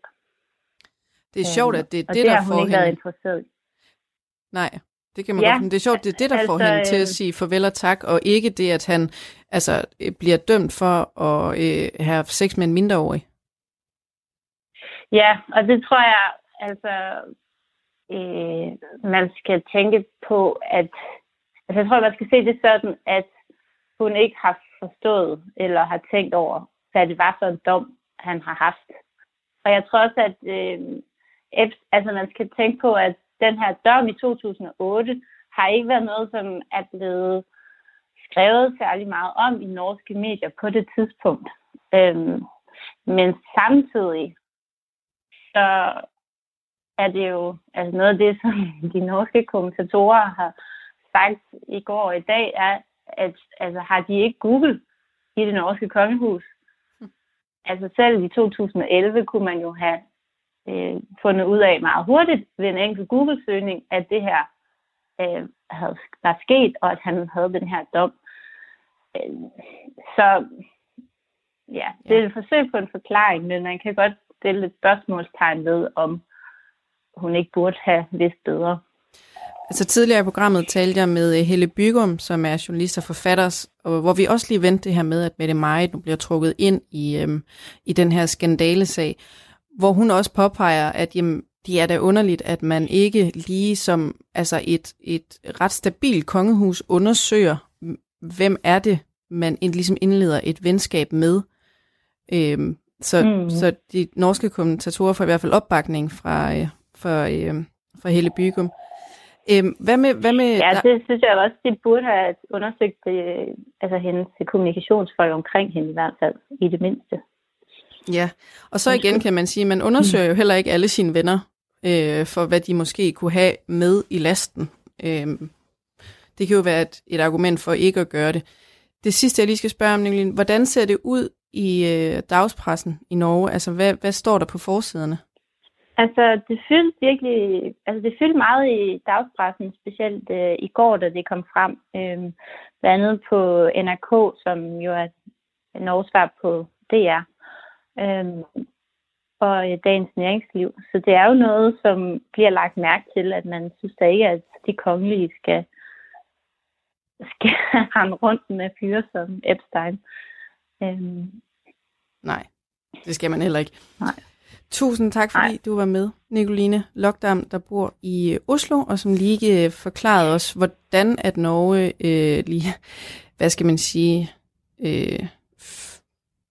Det er sjovt, at det er det, der får hende... Og det har hun ikke. Nej, det kan man godt. Men det er sjovt, det er det, der får hende til at sige farvel og tak, og ikke det, at han altså bliver dømt for at have sex med en mindreårig. Ja, og det tror jeg, altså... man skal tænke på, at... Altså, jeg tror, man skal se det sådan, at hun ikke har forstået eller har tænkt over, hvad det var for en dom, han har haft. Og jeg tror også, at man skal tænke på, at den her dom i 2008 har ikke været noget, som er blevet skrevet særlig meget om i norske medier på det tidspunkt. Men samtidig så er det jo altså noget af det, som de norske kommentatorer har sagt i går og i dag, er, at altså, har de ikke Google i det norske kongehus? Altså selv i 2011 kunne man jo have fundet ud af meget hurtigt ved en enkelt Google-søgning, at det her var sket, og at han havde den her dom. Så ja, det er et forsøg på en forklaring, men man kan godt stille et spørgsmålstegn ved, om hun ikke burde have vidst bedre. Altså tidligere i programmet talte jeg med Helle Bygum, som er journalist og forfatter, og hvor vi også lige vendte det her med, at Mette-Marit nu bliver trukket ind i den her skandalesag, hvor hun også påpeger, at jamen, det er da underligt, at man ikke lige som altså et ret stabilt kongehus undersøger, hvem er det, man ligesom indleder et venskab med. Så de norske kommentatorer får i hvert fald opbakning fra Helle Bygum. Hvad med ja, det synes jeg også, de burde have undersøgt altså hendes kommunikationsfolk omkring hende i hvert fald, i det mindste. Ja, og så igen kan man sige, man undersøger jo heller ikke alle sine venner for hvad de måske kunne have med i lasten. Det kan jo være et argument for ikke at gøre det. Det sidste, jeg lige skal spørge om, Nicoline, hvordan ser det ud i dagspressen i Norge? Altså, hvad står der på forsiderne? Altså, det fyldte virkelig, meget i dagspressen, specielt i går, da det kom frem. Blandt andet på NRK, som jo er Norges svar på DR, og Dagens Næringsliv. Så det er jo noget, som bliver lagt mærke til, at man synes da ikke, at de kongelige skal rende rundt med fyre som Epstein. Nej, det skal man heller ikke. Nej. Tusind tak, fordi du var med, Nicoline Lokdam, der bor i Oslo, og som lige forklarede os, hvordan at Norge lige, hvad skal man sige,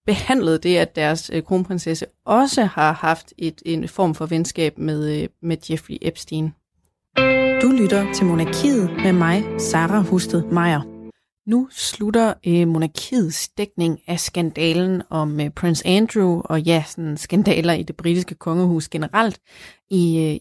behandlede det, at deres kronprinsesse også har haft en form for venskab med Jeffrey Epstein. Du lytter til Monarkiet med mig, Sara Husted Meyer. Nu slutter monarkiets dækning af skandalen om Prince Andrew og sådan skandaler i det britiske kongehus generelt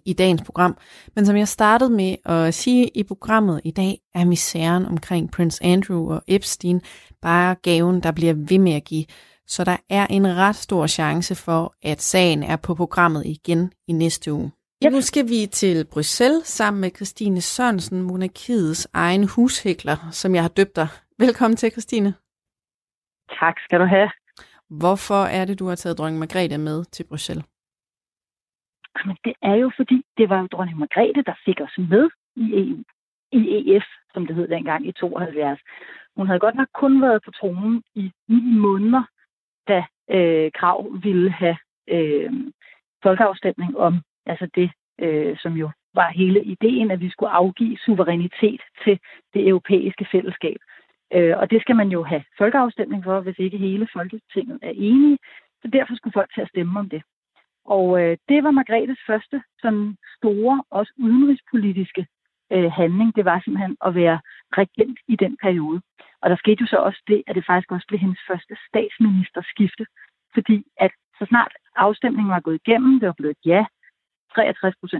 i dagens program. Men som jeg startede med at sige i programmet i dag, er misæren omkring Prince Andrew og Epstein bare gaven, der bliver ved med at give. Så der er en ret stor chance for, at sagen er på programmet igen i næste uge. Yep. Nu skal vi til Bruxelles sammen med Christine Sørensen, monarkiets egen hushækler, som jeg har døbt dig. Velkommen til, Christine. Tak skal du have. Hvorfor er det, du har taget dronning Margrethe med til Bruxelles? Jamen, det er jo fordi, det var jo dronning Margrethe, der fik os med i EU. I EF, som det hed dengang i 72. Hun havde godt nok kun været på tronen i 9 måneder, da Krav ville have folkeafstemning om altså det, som jo var hele ideen, at vi skulle afgive suverænitet til det europæiske fællesskab. Og det skal man jo have folkeafstemning for, hvis ikke hele Folketinget er enige. Så derfor skulle folk til at stemme om det. Og det var Margrethes første sådan store, også udenrigspolitiske handling. Det var simpelthen at være regent i den periode. Og der skete jo så også det, at det faktisk også blev hendes første statsministerskifte. Fordi at så snart afstemningen var gået igennem, det var blevet et ja, 63%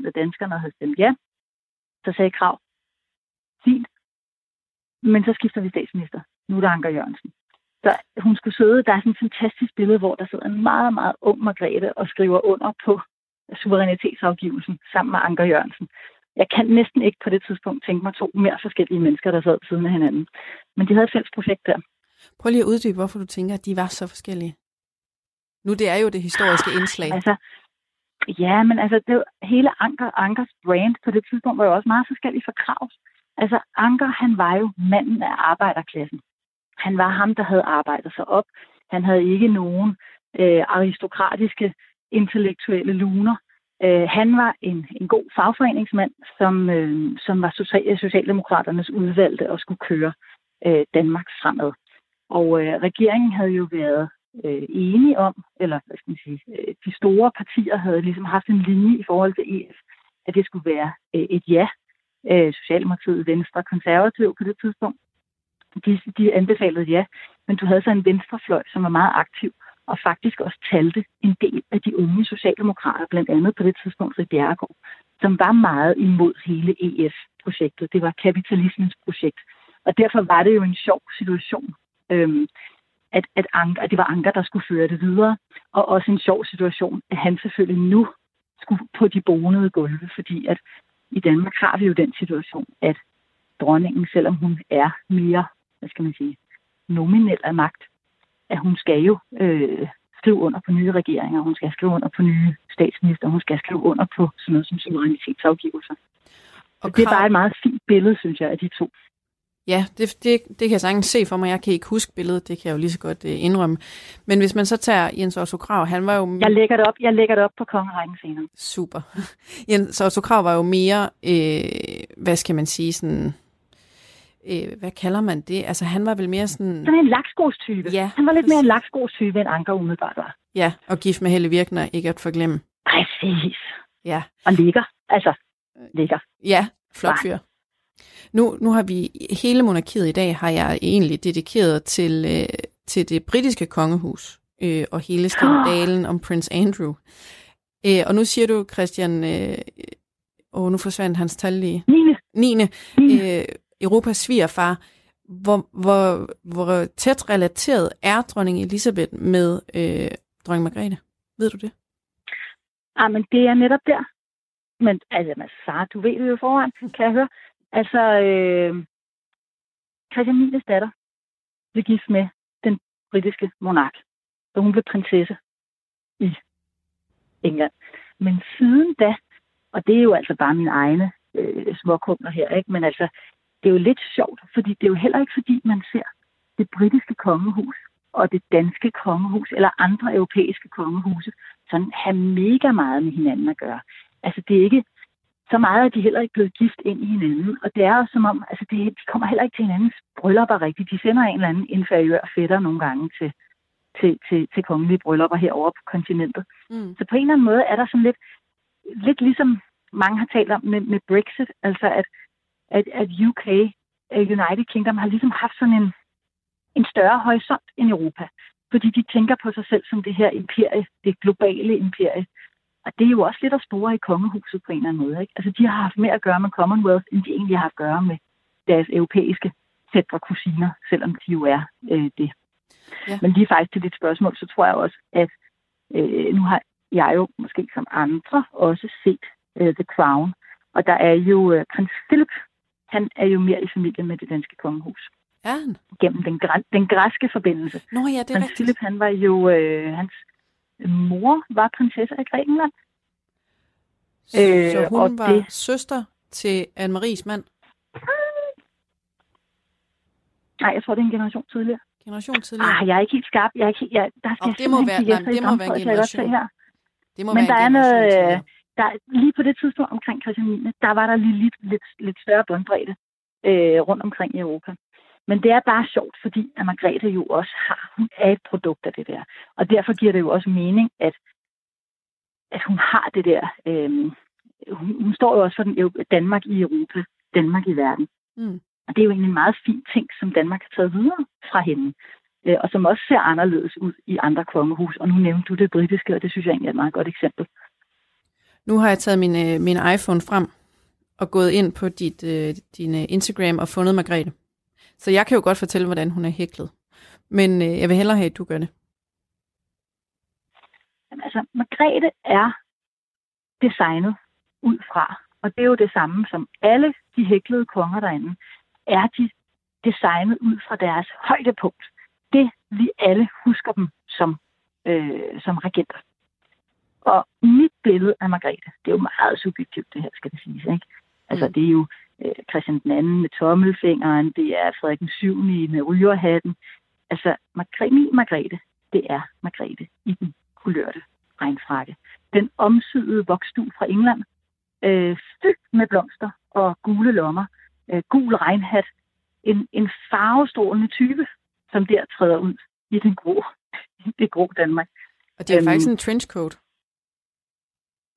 af danskerne havde stemt ja, så sagde Krav, fint, men så skifter vi statsminister. Nu er der Anker Jørgensen. Så hun skulle sidde, der er sådan et fantastisk billede, hvor der sidder en meget, meget ung Margrethe og skriver under på suverænitetsafgivelsen sammen med Anker Jørgensen. Jeg kan næsten ikke på det tidspunkt tænke mig 2 mere forskellige mennesker, der sad ved siden af hinanden. Men de havde et fælles projekt der. Prøv lige at uddybe, hvorfor du tænker, at de var så forskellige. Nu det er jo det historiske indslag. Altså, ja, men altså, det hele Ankers brand på det tidspunkt var jo også meget forskellig fra Kraus. Altså, Anker, han var jo manden af arbejderklassen. Han var ham, der havde arbejdet sig op. Han havde ikke nogen aristokratiske, intellektuelle luner. Han var en god fagforeningsmand, som var Socialdemokraternes udvalgte og skulle køre Danmark fremad. Og regeringen havde jo været enige om, eller hvad skal man sige, de store partier havde ligesom haft en linje i forhold til EF, at det skulle være et ja. Socialdemokratiet, Venstre, Konservativ på det tidspunkt, de anbefalede ja, men du havde så en venstrefløj, som var meget aktiv, og faktisk også talte en del af de unge socialdemokrater, blandt andet på det tidspunkt i Bjerregaard, som var meget imod hele EF-projektet. Det var kapitalismens projekt, og derfor var det jo en sjov situation, at det var Anker, der skulle føre det videre, og også en sjov situation, at han selvfølgelig nu skulle på de bonede gulve, fordi at i Danmark har vi jo den situation, at dronningen, selvom hun er mere, hvad skal man sige, nominel af magt, at hun skal jo skrive under på nye regeringer, hun skal skrive under på nye statsminister, hun skal skrive under på sådan noget som suverænitetsafgivelser. Og det er bare et meget fint billede, synes jeg, af de to. Ja, det kan jeg sagtens se for mig. Jeg kan ikke huske billedet, det kan jeg jo lige så godt indrømme. Men hvis man så tager Jens Otto Krav, han var jo... Jeg lægger det op på kongerækken senere. Super. Jens Otto Krav var jo mere, hvad skal man sige, sådan... hvad kalder man det? Altså, han var vel mere sådan... Sådan en lakskostype. Ja, han var lidt mere en lakskostype, end Anker umiddelbart var. Ja, og gift med Helle Virkner, ikke at forglemme. Præcis. Ja. Og ligger. Altså, ligger. Ja, flot fyr. Nu har vi hele monarkiet i dag, har jeg egentlig dedikeret til det britiske kongehus og hele skandalen om Prince Andrew. Og nu siger du, Christian, nu forsvandt hans tal lige. 9. Europas svigerfar. Hvor tæt relateret er dronning Elisabeth med dronning Margrethe? Ved du det? Ja, men det er netop der. Men altså, Sara, du ved det jo foran, kan jeg høre. Altså, Christian Miles datter blev gift med den britiske monark, og hun blev prinsesse i England. Men siden da, og det er jo altså bare mine egne småkumler her, ikke? Men altså, det er jo lidt sjovt, fordi det er jo heller ikke, fordi man ser det britiske kongehus og det danske kongehus, eller andre europæiske kongehuse, sådan har mega meget med hinanden at gøre. Altså, det er ikke så meget, at de heller ikke blevet gift ind i hinanden. Og det er jo som om, altså, de kommer heller ikke til hinandens bryllupper rigtigt. De sender en eller anden inferiør fætter nogle gange til kongelige bryllupper herovre på kontinentet. Mm. Så på en eller anden måde er der sådan lidt ligesom mange har talt om med Brexit, altså at UK, United Kingdom, har ligesom haft sådan en større horisont end Europa. Fordi de tænker på sig selv som det her imperie, det globale imperie. Og det er jo også lidt at spore i kongehuset på en eller anden måde, ikke? Altså, de har haft mere at gøre med Commonwealth, end de egentlig har haft at gøre med deres europæiske fætre og kusiner, selvom de jo er det. Ja. Men lige faktisk til dit spørgsmål, så tror jeg også, at nu har jeg jo måske som andre også set The Crown. Og der er jo prins Philip, han er jo mere i familie med det danske kongehus. Ja. Gennem den græske forbindelse. Nå ja, det er prins Philip, han var jo hans mor var prinsesse af Grækenland. Så hun var det søster til Anne-Maries mand? Nej, jeg tror, det er en generation tidligere. Jeg er ikke helt skarp. Det må være en generation. Men der er noget... Lige på det tidspunkt omkring Christianine, der var der lige lidt større båndbredde rundt omkring i Europa. Men det er bare sjovt, fordi at Margrethe jo også hun er et produkt af det der. Og derfor giver det jo også mening, at hun har det der. Hun står jo også for Danmark i Europa, Danmark i verden. Mm. Og det er jo egentlig en meget fin ting, som Danmark har taget videre fra hende. Og som også ser anderledes ud i andre kongehus. Og nu nævnte du det britiske, og det synes jeg egentlig er et meget godt eksempel. Nu har jeg taget min iPhone frem og gået ind på din Instagram og fundet Margrethe. Så jeg kan jo godt fortælle, hvordan hun er hæklet. Men jeg vil hellere have, at du gør det. Jamen, altså, Margrethe er designet ud fra, og det er jo det samme som alle de hæklede konger derinde, er de designet ud fra deres højdepunkt. Det, vi alle husker dem som regenter. Og mit billede af Margrethe, det er jo meget subjektivt, det her skal det siges, ikke? Altså, det er jo Christian II med tommelfingeren, det er Frederik VII med rygerhatten. Altså, min Margrethe, det er Margrethe i den kulørte regnfrakke. Den omsyede voksdug fra England, fyldt med blomster og gule lommer, gul regnhat, en farvestrålende type, som der træder ud i det grå Danmark. Og det er faktisk en trenchcoat.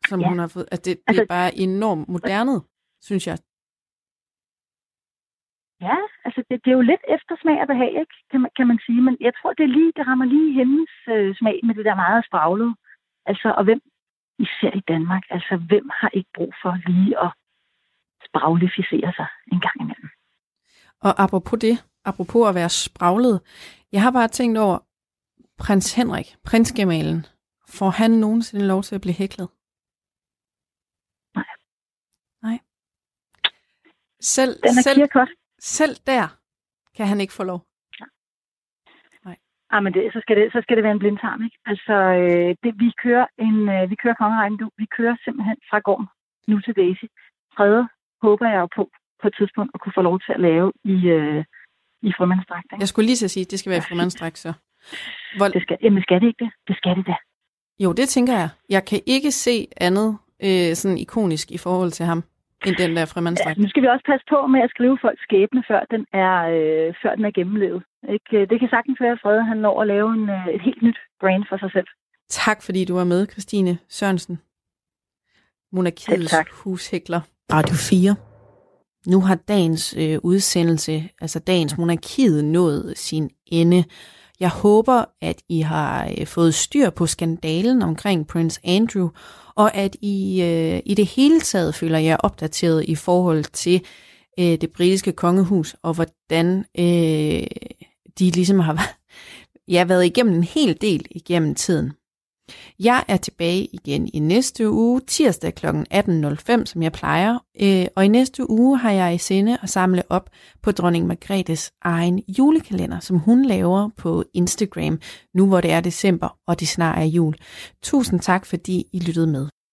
Som hun har fået. Altså, det er bare enormt moderne, synes jeg. Ja, altså det er jo lidt eftersmag og behag, ikke? Kan man sige. Men jeg tror, det rammer lige hendes smag med det der meget spraglede. Altså, og hvem, især i Danmark, altså hvem har ikke brug for lige at spraglificere sig en gang imellem? Og apropos at være spraglet, jeg har bare tænkt over, prins Henrik, prinsgemalen, får han nogensinde lov til at blive hæklet? Nej. Selv der kan han ikke få lov. Ja. Nej. Jamen så skal det være en blindtarm, ikke? Altså, vi kører kongerækken, du. Vi kører simpelthen fra Gorm nu til Daisy. Frederik håber jeg jo på et tidspunkt at kunne få lov til at lave i frømandsdragt. Jeg skulle lige så sige, at det skal være i frømandsdragt, så. Jamen skal det ikke det? Det skal det da. Jo, det tænker jeg. Jeg kan ikke se andet sådan ikonisk i forhold til ham, end den der frømandsdragt. Ja, nu skal vi også passe på med at skrive folks skæbne, før den er gennemlevet. Ikke? Det kan sagtens være, at Frederik han når at lave et helt nyt brand for sig selv. Tak, fordi du var med, Christine Sørensen. Monarkiets hushækler. Radio 4. Nu har dagens udsendelse, altså dagens monarkiet, nået sin ende. Jeg håber, at I har fået styr på skandalen omkring Prince Andrew, og at I det hele taget føler jer opdateret i forhold til det britiske kongehus, og hvordan de ligesom har været igennem en hel del igennem tiden. Jeg er tilbage igen i næste uge, tirsdag kl. 18.05, som jeg plejer, og i næste uge har jeg i sinde at samle op på dronning Margrethes egen julekalender, som hun laver på Instagram, nu hvor det er december, og det snart er jul. Tusind tak, fordi I lyttede med.